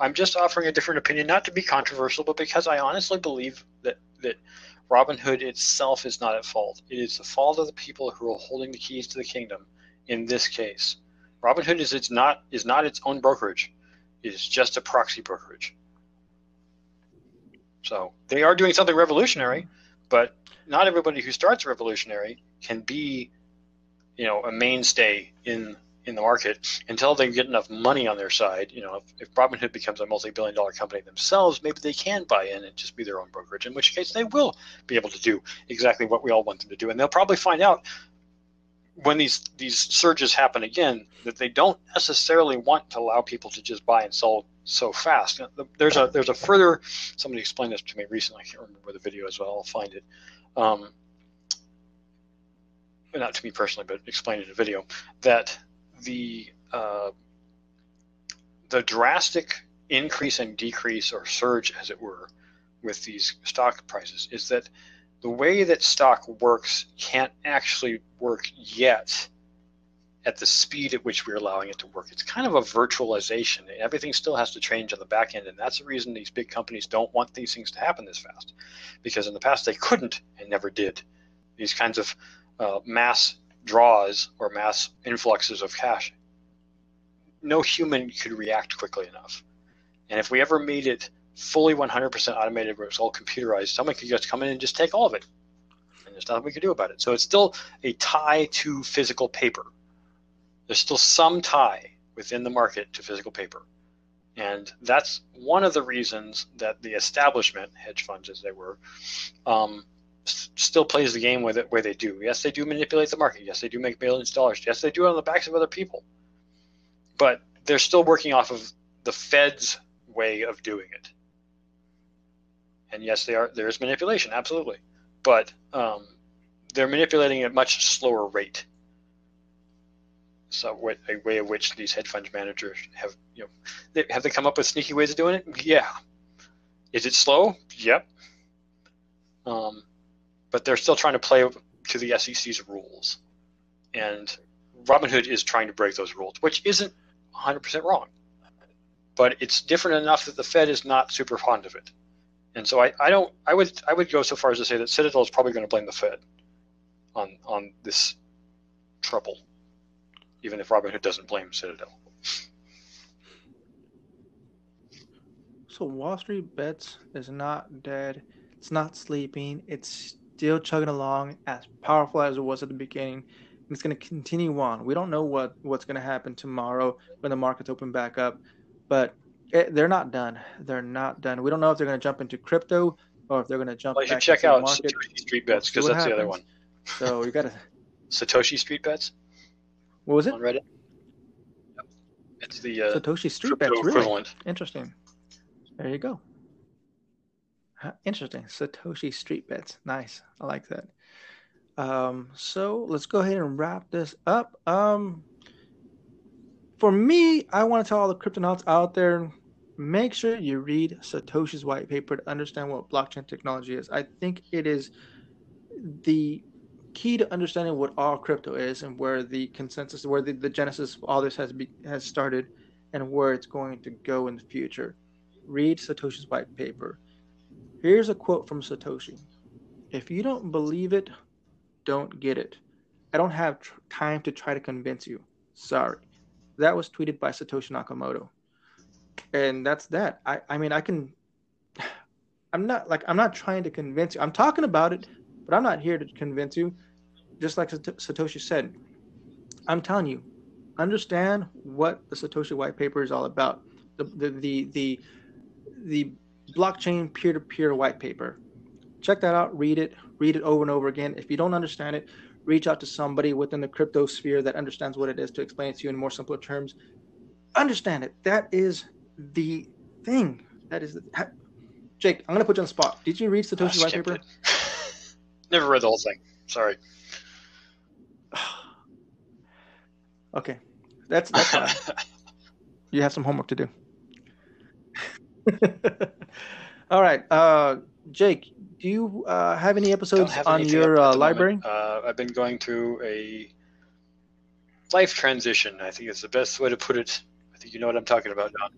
I'm just offering a different opinion, not to be controversial, but because I honestly believe that that Robinhood itself is not at fault. It is the fault of the people who are holding the keys to the kingdom in this case. Robinhood is it's not is not its own brokerage. It is just a proxy brokerage. So they are doing something revolutionary, but not everybody who starts revolutionary can be, you know, a mainstay in in the market until they get enough money on their side. You know, if, if Robinhood becomes a multi-billion dollar company themselves, maybe they can buy in and just be their own brokerage, in which case they will be able to do exactly what we all want them to do. And they'll probably find out when these, these surges happen again that they don't necessarily want to allow people to just buy and sell so fast. There's a, there's a further, somebody explained this to me recently. I can't remember where the video is, but I'll find it. Um, not to me personally, but explained in a video that the uh, the drastic increase and decrease, or surge as it were, with these stock prices is that the way that stock works can't actually work yet at the speed at which we're allowing it to work. It's kind of a virtualization. Everything still has to change on the back end, and that's the reason these big companies don't want these things to happen this fast, because in the past they couldn't and never did. These kinds of uh, mass draws or mass influxes of cash, no human could react quickly enough. And if we ever made it fully one hundred percent automated where it's all computerized, someone could just come in and just take all of it, and there's nothing we could do about it. So it's still a tie to physical paper. There's still some tie within the market to physical paper, and that's one of the reasons that the establishment hedge funds, as they were, um, still plays the game with it where they do. Yes, they do manipulate the market. Yes, they do make billions of dollars. Yes, they do it on the backs of other people. But they're still working off of the Fed's way of doing it. And yes, they are, there is manipulation, absolutely. But um, they're manipulating at a much slower rate. So what, a way in which these hedge fund managers have, you know, they, have they come up with sneaky ways of doing it? Yeah. Is it slow? Yep. Um, But they're still trying to play to the S E C's rules, and Robinhood is trying to break those rules, which isn't one hundred percent wrong, but it's different enough that the Fed is not super fond of it. And so I, I don't, I would, I would go so far as to say that Citadel is probably going to blame the Fed on on this trouble, even if Robinhood doesn't blame Citadel. So Wall Street Bets is not dead. It's not sleeping. It's still chugging along, as powerful as it was at the beginning, and it's going to continue on. We don't know what what's going to happen tomorrow when the markets open back up, but it, they're not done. They're not done. We don't know if they're going to jump into crypto or if they're going to jump. Well, you back should check into out Satoshi Street Bets, because that's happens. The other one. So you got to Satoshi Street Bets. What was it on Reddit? Yep. It's the uh, Satoshi Street Bets. Really equivalent. Interesting. There you go. Interesting. Satoshi Street Bets. Nice. I like that. Um, so let's go ahead and wrap this up. Um, for me, I want to tell all the cryptonauts out there, make sure you read Satoshi's white paper to understand what blockchain technology is. I think it is the key to understanding what all crypto is and where the consensus, where the, the genesis of all this has be, has started and where it's going to go in the future. Read Satoshi's white paper. Here's a quote from Satoshi. If you don't believe it, don't get it. I don't have tr- time to try to convince you. Sorry. That was tweeted by Satoshi Nakamoto. And that's that. I, I mean, I can, I'm not like, I'm not trying to convince you. I'm talking about it, but I'm not here to convince you. Just like Sat- Satoshi said, I'm telling you, understand what the Satoshi white paper is all about. The, the, the, the, the blockchain peer-to-peer white paper. Check that out. Read it. Read it over and over again. If you don't understand it, reach out to somebody within the crypto sphere that understands what it is to explain it to you in more simpler terms. Understand it. That is the thing. That is the... Ha- Jake, I'm going to put you on the spot. Did you read Satoshi's white paper? Never read the whole thing. Sorry. Okay. That's, that's all. You have some homework to do. All right, uh, Jake, do you uh, have any episodes have on your uh, library? Uh, I've been going through a life transition. I think it's the best way to put it. I think you know what I'm talking about, Don.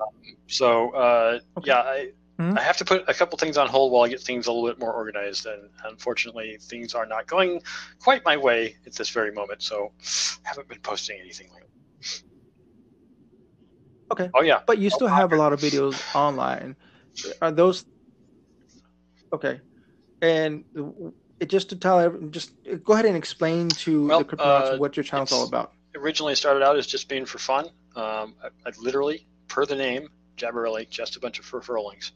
Um, so, uh, okay. yeah, I, Hmm? I have to put a couple things on hold while I get things a little bit more organized, and unfortunately things are not going quite my way at this very moment, so I haven't been posting anything lately. Okay. Oh yeah. But you still oh, have a lot of videos online. Are those okay? And it, just to tell, just go ahead and explain to well, the cryptonauts uh, what your channel's all about. Originally started out as just being for fun. Um, I, I literally, per the name, Jabarelli, just a bunch of referral links.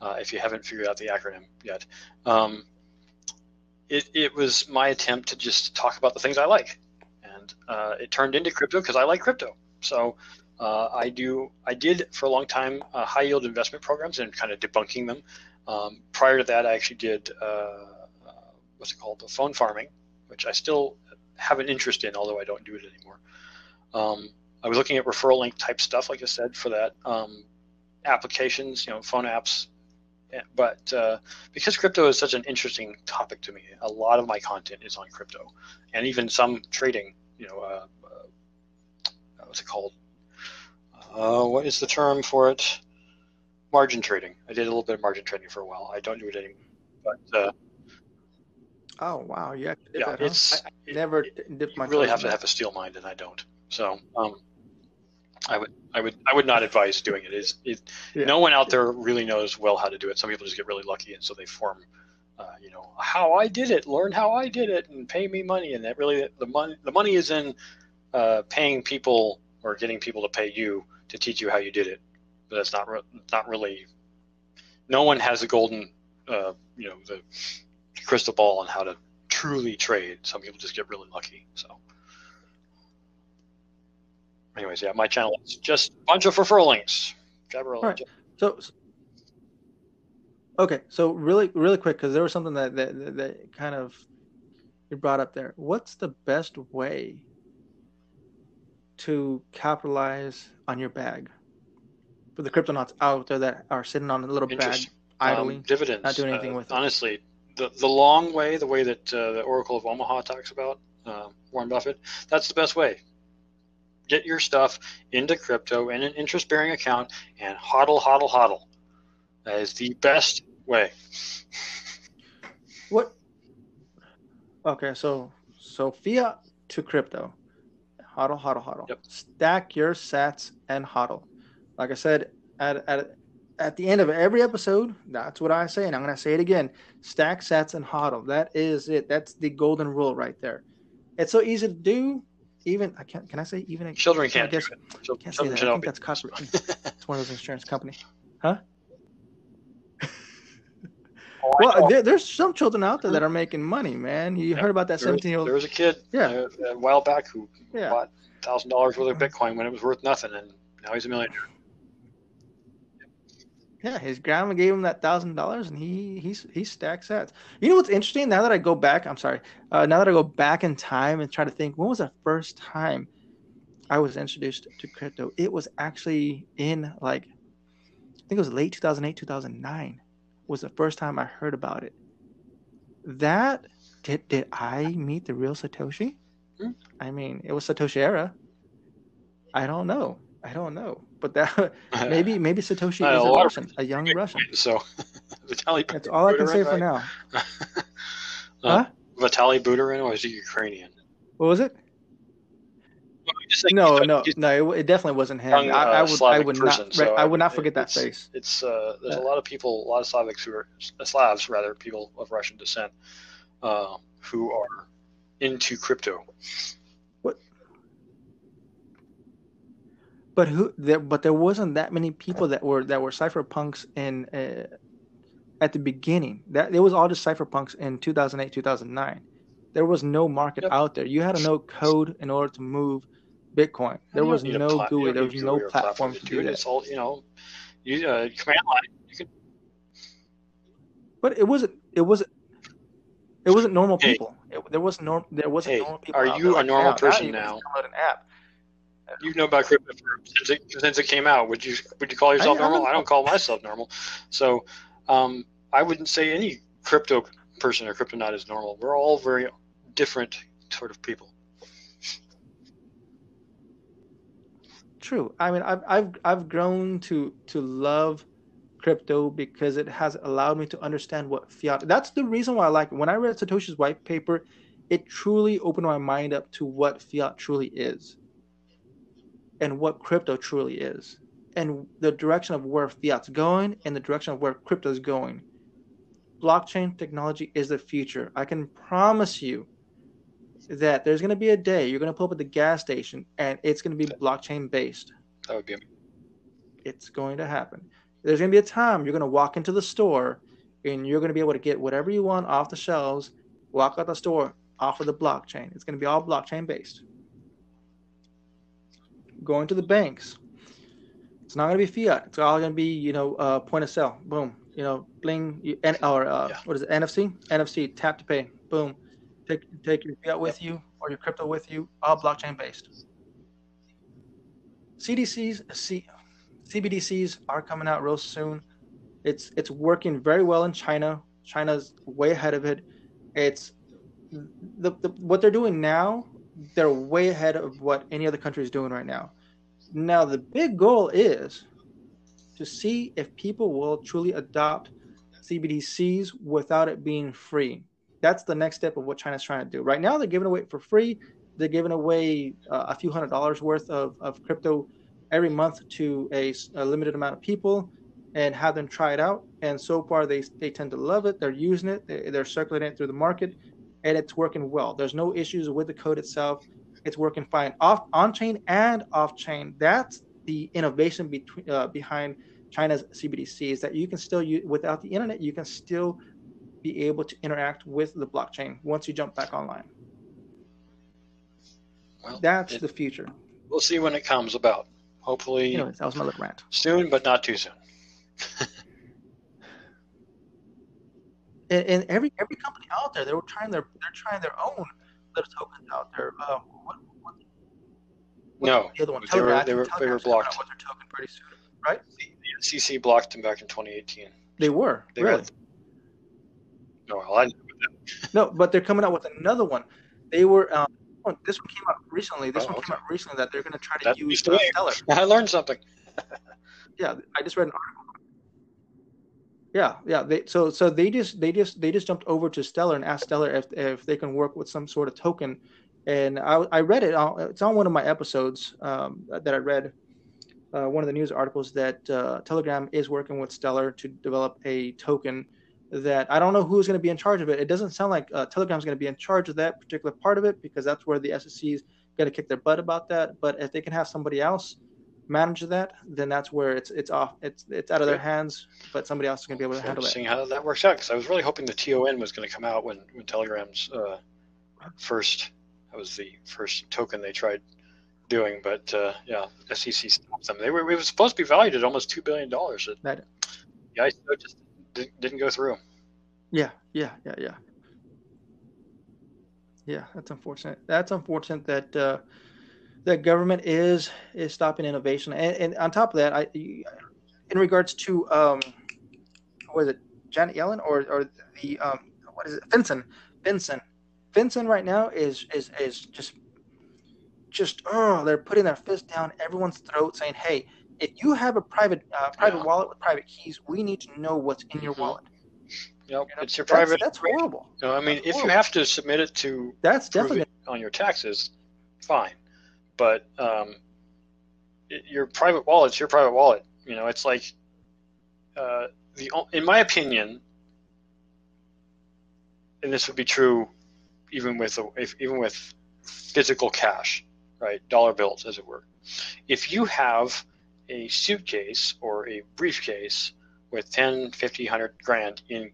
Uh, if you haven't figured out the acronym yet, um, it it was my attempt to just talk about the things I like, and uh, it turned into crypto because I like crypto. So. Uh, I do. I did for a long time uh, high yield investment programs and kind of debunking them. Um, prior to that, I actually did uh, uh, what's it called, the phone farming, which I still have an interest in, although I don't do it anymore. Um, I was looking at referral link type stuff, like I said, for that um, applications, you know, phone apps. But uh, because crypto is such an interesting topic to me, a lot of my content is on crypto, and even some trading. You know, uh, uh, what's it called? Uh, what is the term for it? Margin trading. I did a little bit of margin trading for a while. I don't do it anymore. But, uh, oh wow, yeah, yeah. That, it's huh? I, I, never it, dipped my. You really have to have a steel mind, and I don't. So, um, I would, I would, I would not advise doing it. Is it, yeah. No one out there really knows well how to do it. Some people just get really lucky, and so they form, uh, you know, how I did it. Learn how I did it, and pay me money. And that really, the money, the money is in uh, paying people or getting people to pay you to teach you how you did it. But that's not re not really, no one has a golden, uh, you know, the crystal ball on how to truly trade. Some people just get really lucky. So anyways, yeah, my channel is just a bunch of referral links. All right. So, okay. So really, really quick, cause there was something that, that, that kind of you brought up there. What's the best way to capitalize on your bag for the cryptonauts out there that are sitting on a little bag idling, um, dividends, not doing anything uh, with it? Honestly, the the long way, the way that uh, the Oracle of Omaha talks about, uh, Warren Buffett, that's the best way. Get your stuff into crypto in an interest-bearing account and hodl, hodl, hodl. That is the best way. What? Okay, so so fiat to crypto. Hodl, hodl, hodl. Yep. Stack your sats and hodl. Like I said, at, at, at the end of every episode, that's what I say, and I'm going to say it again. Stack sats and hodl. That is it. That's the golden rule right there. It's so easy to do. Even I can't. Can I say even? Children can't. I guess, Children, can't say that. I think that's copyright. It's one of those insurance companies, huh? Well, there, there's some children out there that are making money, man. You yeah, heard about that seventeen-year-old? There was a kid yeah. a, a while back who yeah. bought one thousand dollars worth of Bitcoin when it was worth nothing, and now he's a millionaire. Yeah, his grandma gave him that one thousand dollars, and he he, he stacks sats. You know what's interesting? Now that I go back, I'm sorry. Uh, now that I go back in time and try to think, when was the first time I was introduced to crypto? It was actually in, like, I think it was late two thousand eight, two thousand nine. Was the first time I heard about it. That did did I meet the real Satoshi? Mm-hmm. I mean, it was Satoshi era. I don't know. I don't know. But that maybe maybe Satoshi uh, is a Russian, a young Russian. So Vitaly. That's all I can say for now. uh, huh? Vitaly Buterin, or is he Ukrainian? What was it? Well, like, no, no, no! It, it definitely wasn't him. Young, uh, I, I would, Slavic I would person, not, so I would not forget it, that it's, face. It's uh, there's yeah. a lot of people, a lot of Slavics who are uh, Slavs, rather, people of Russian descent, uh, who are into crypto. What? But who? There, but there wasn't that many people that were that were cypherpunks in uh, at the beginning. That it was all just cypherpunks in two thousand eight, two thousand nine. There was no market yep. out there. You had to know code in order to move Bitcoin. There was no G U I. There was no platform to do it. It's all, you know, you, uh, command line. You can... But it wasn't. It wasn't. It wasn't normal hey. people. It, there was norm. There wasn't hey, normal people. Are you a like, normal now, person now? now? An app. You know about crypto since it, since it came out. Would you would you call yourself I, normal? I don't, I don't call myself normal. So um, I wouldn't say any crypto person or cryptonaut is normal. We're all very different sort of people. True. I mean, I've I've I've grown to to love crypto because it has allowed me to understand what fiat. That's the reason why I like it. When I read Satoshi's white paper, it truly opened my mind up to what fiat truly is and what crypto truly is and the direction of where fiat's going and the direction of where crypto's going. Blockchain technology is the future. I can promise you that there's going to be a day you're going to pull up at the gas station and it's going to be blockchain based. Okay. It's going to happen. There's going to be a time you're going to walk into the store and you're going to be able to get whatever you want off the shelves, walk out the store, off of the blockchain. It's going to be all blockchain based. Going to the banks. It's not going to be fiat. It's all going to be, you know, uh, point of sale. Boom. You know, bling, you, or uh, yeah. what is it, N F C? N F C, tap to pay. Boom. Take, take your fiat with you or your crypto with you, all blockchain based. C D Cs, C, C B D Cs are coming out real soon. It's it's working very well in China. China's way ahead of it. It's the, the what they're doing now. They're way ahead of what any other country is doing right now. Now the big goal is to see if people will truly adopt C B D Cs without it being free. That's the next step of what China's trying to do. Right now they're giving away for free. They're giving away uh, a few hundred dollars worth of, of crypto every month to a, a limited amount of people and have them try it out. And so far, they, they tend to love it. They're using it. They, they're circulating it through the market, and it's working well. There's no issues with the code itself. It's working fine off on-chain and off-chain. That's the innovation between, uh, behind China's C B D C, is that you can still use, without the internet, you can still be able to interact with the blockchain once you jump back online. Well, that's it, the future. We'll see when it comes about. Hopefully, anyways, that was my little rant. Soon, but not too soon. and, and every every company out there, they're trying their they're trying their own little tokens out there. Um, what, what, what no, the other one? They were, they were, they were blocked. What's their token pretty soon, right? The S E C blocked them back in twenty eighteen. They were they really. Got, no, well, I knew that. No, but they're coming out with another one. They were. Um, This one came out recently. This oh, one came okay. out recently that they're going to try to That's use Stellar. I learned something. yeah, I just read an article. Yeah, yeah. They, so, so they just, they just, they just jumped over to Stellar and asked Stellar if, if they can work with some sort of token. And I, I read it. It's on one of my episodes um, that I read. Uh, one of the news articles that uh, Telegram is working with Stellar to develop a token. That I don't know who's going to be in charge of it. It doesn't sound like uh, Telegram's going to be in charge of that particular part of it, because that's where the S E C is going to kick their butt about that. But if they can have somebody else manage that, then that's where it's it's off. It's it's out of their hands, but somebody else is going to be able to handle it. Seeing how that works out, because I was really hoping the T O N was going to come out when when Telegram's uh, first. That was the first token they tried doing, but uh, yeah, S E C stopped them. They were it was supposed to be valued at almost two billion dollars. Yeah, I noticed. Didn't go through. Yeah, yeah, yeah, yeah. Yeah, that's unfortunate. That's unfortunate that uh, that government is is stopping innovation. And, and on top of that, I, in regards to um, what is it, Janet Yellen or or the um, what is it, Vinson, Vinson, Vinson right now is is is just just oh, they're putting their fist down everyone's throat, saying, hey. If you have a private uh, private yeah. wallet with private keys, we need to know what's in your wallet. Yep. You know, it's your that's, private. That's horrible. No, I mean, that's if horrible. You have to submit it to that's definitely on your taxes, fine. But um, it, your private wallet's your private wallet. You know, it's like uh, the in my opinion, and this would be true even with if, even with physical cash, right? Dollar bills, as it were. If you have a suitcase or a briefcase with ten, fifty, a hundred grand in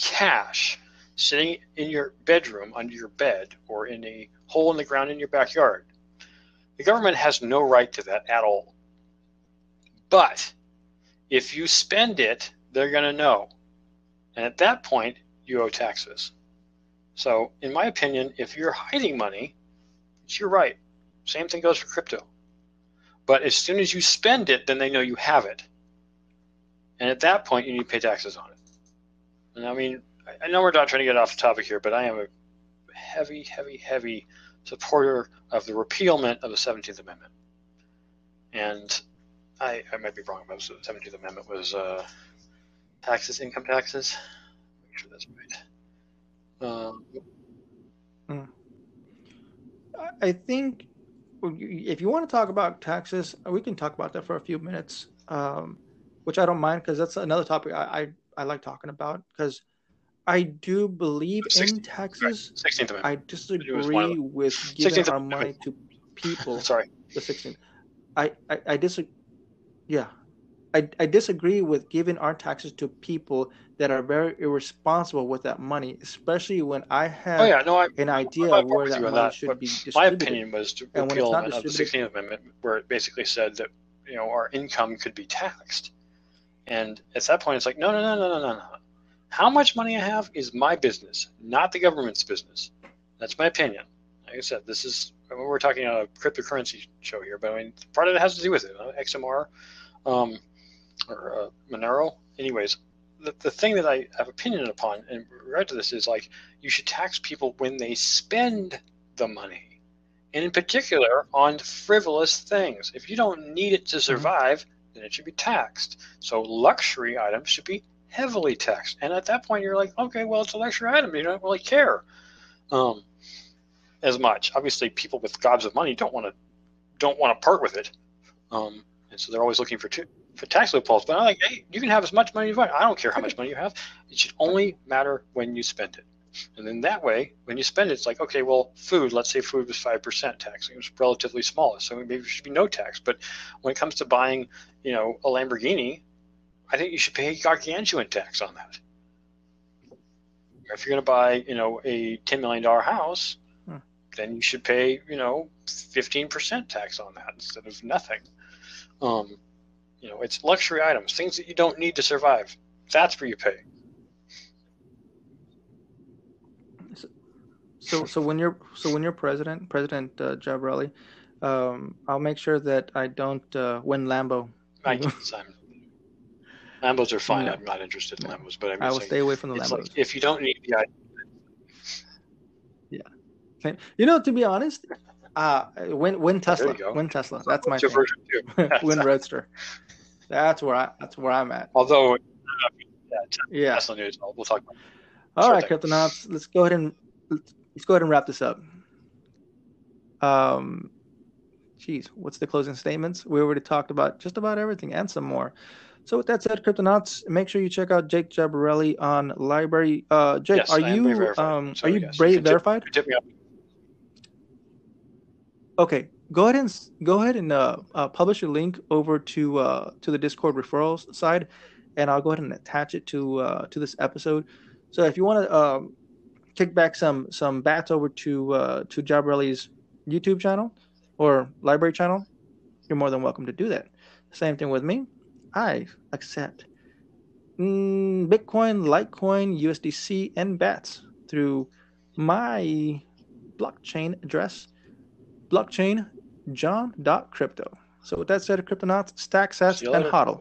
cash sitting in your bedroom under your bed or in a hole in the ground in your backyard. The government has no right to that at all. But if you spend it, they're going to know. And at that point, you owe taxes. So in my opinion, if you're hiding money, it's your right. Same thing goes for crypto. But as soon as you spend it, then they know you have it. And at that point, you need to pay taxes on it. And I mean, I know we're not trying to get off the topic here, but I am a heavy, heavy, heavy supporter of the repealment of the seventeenth Amendment. And I, I might be wrong about this. The seventeenth Amendment was uh, taxes, income taxes. Make sure that's right. Um, mm. I think if you want to talk about taxes, we can talk about that for a few minutes, um, which I don't mind because that's another topic I, I, I like talking about because I do believe in taxes. Right. sixteenth I disagree with giving our money to people. Sorry. The sixteenth. I, I, I disagree. Yeah. I, I disagree with giving our taxes to people that are very irresponsible with that money, especially when I have oh, yeah. no, I, an idea of where that money that, should be distributed. My opinion was to repeal the sixteenth Amendment, where it basically said that you know our income could be taxed. And at that point, it's like, no, no, no, no, no, no. How much money I have is my business, not the government's business. That's my opinion. Like I said, this is I mean, we're talking on a cryptocurrency show here, but I mean, part of it has to do with it. You know, X M R. Um, or uh, Monero. Anyways, the, the thing that I have opinion upon in regard to this is like you should tax people when they spend the money, and in particular on frivolous things. If you don't need it to survive, mm-hmm. then it should be taxed. So luxury items should be heavily taxed. And at that point, you're like, okay, well, it's a luxury item. You don't really care um, as much. Obviously, people with gobs of money don't want to don't want to part with it, um, and so they're always looking for two. for tax loopholes, but I'm like, hey, you can have as much money as you want. I don't care how much money you have. It should only matter when you spend it. And then that way, when you spend it, it's like, okay, well, food, let's say food was five percent tax. It was relatively small, so maybe there should be no tax. But when it comes to buying, you know, a Lamborghini, I think you should pay gargantuan tax on that. If you're going to buy, you know, a ten million dollar house, hmm. then you should pay, you know, fifteen percent tax on that instead of nothing. Um, You know, it's luxury items, things that you don't need to survive. That's where you pay. So, so, so when you're, so when you're president, President uh, Jabarelli, um, I'll make sure that I don't uh, win Lambo. I guess I'm, Lambos are fine. No. I'm not interested in no. Lambos, but I'm I will saying, stay away from the Lambos. Like if you don't need the item. Yeah, you know, to be honest. Uh, win, win Tesla, oh, win Tesla. That's my thing. Win Roadster. That's where I. That's where I'm at. Although, uh, yeah, Tesla news. We'll talk about. All right, Cryptonauts. Let's go ahead and let's go ahead and wrap this up. Um, geez, what's the closing statements? We already talked about just about everything and some more. So with that said, Cryptonauts, make sure you check out Jake Jabarelli on Library. Uh, Jake, yes, are, you, um, Sorry, are you are yes. you Brave Verified? Tip, tip me up. Okay, go ahead and go ahead and uh, uh, publish a link over to uh, to the Discord referrals side, and I'll go ahead and attach it to uh, to this episode. So if you want to um, kick back some some bats over to uh, to Jabarelli's YouTube channel or library channel, you're more than welcome to do that. Same thing with me. I accept mm, Bitcoin, Litecoin, U S D C, and bats through my blockchain address. Blockchain John dot crypto. So with that said, Cryptonauts, stack, sass, and hodl.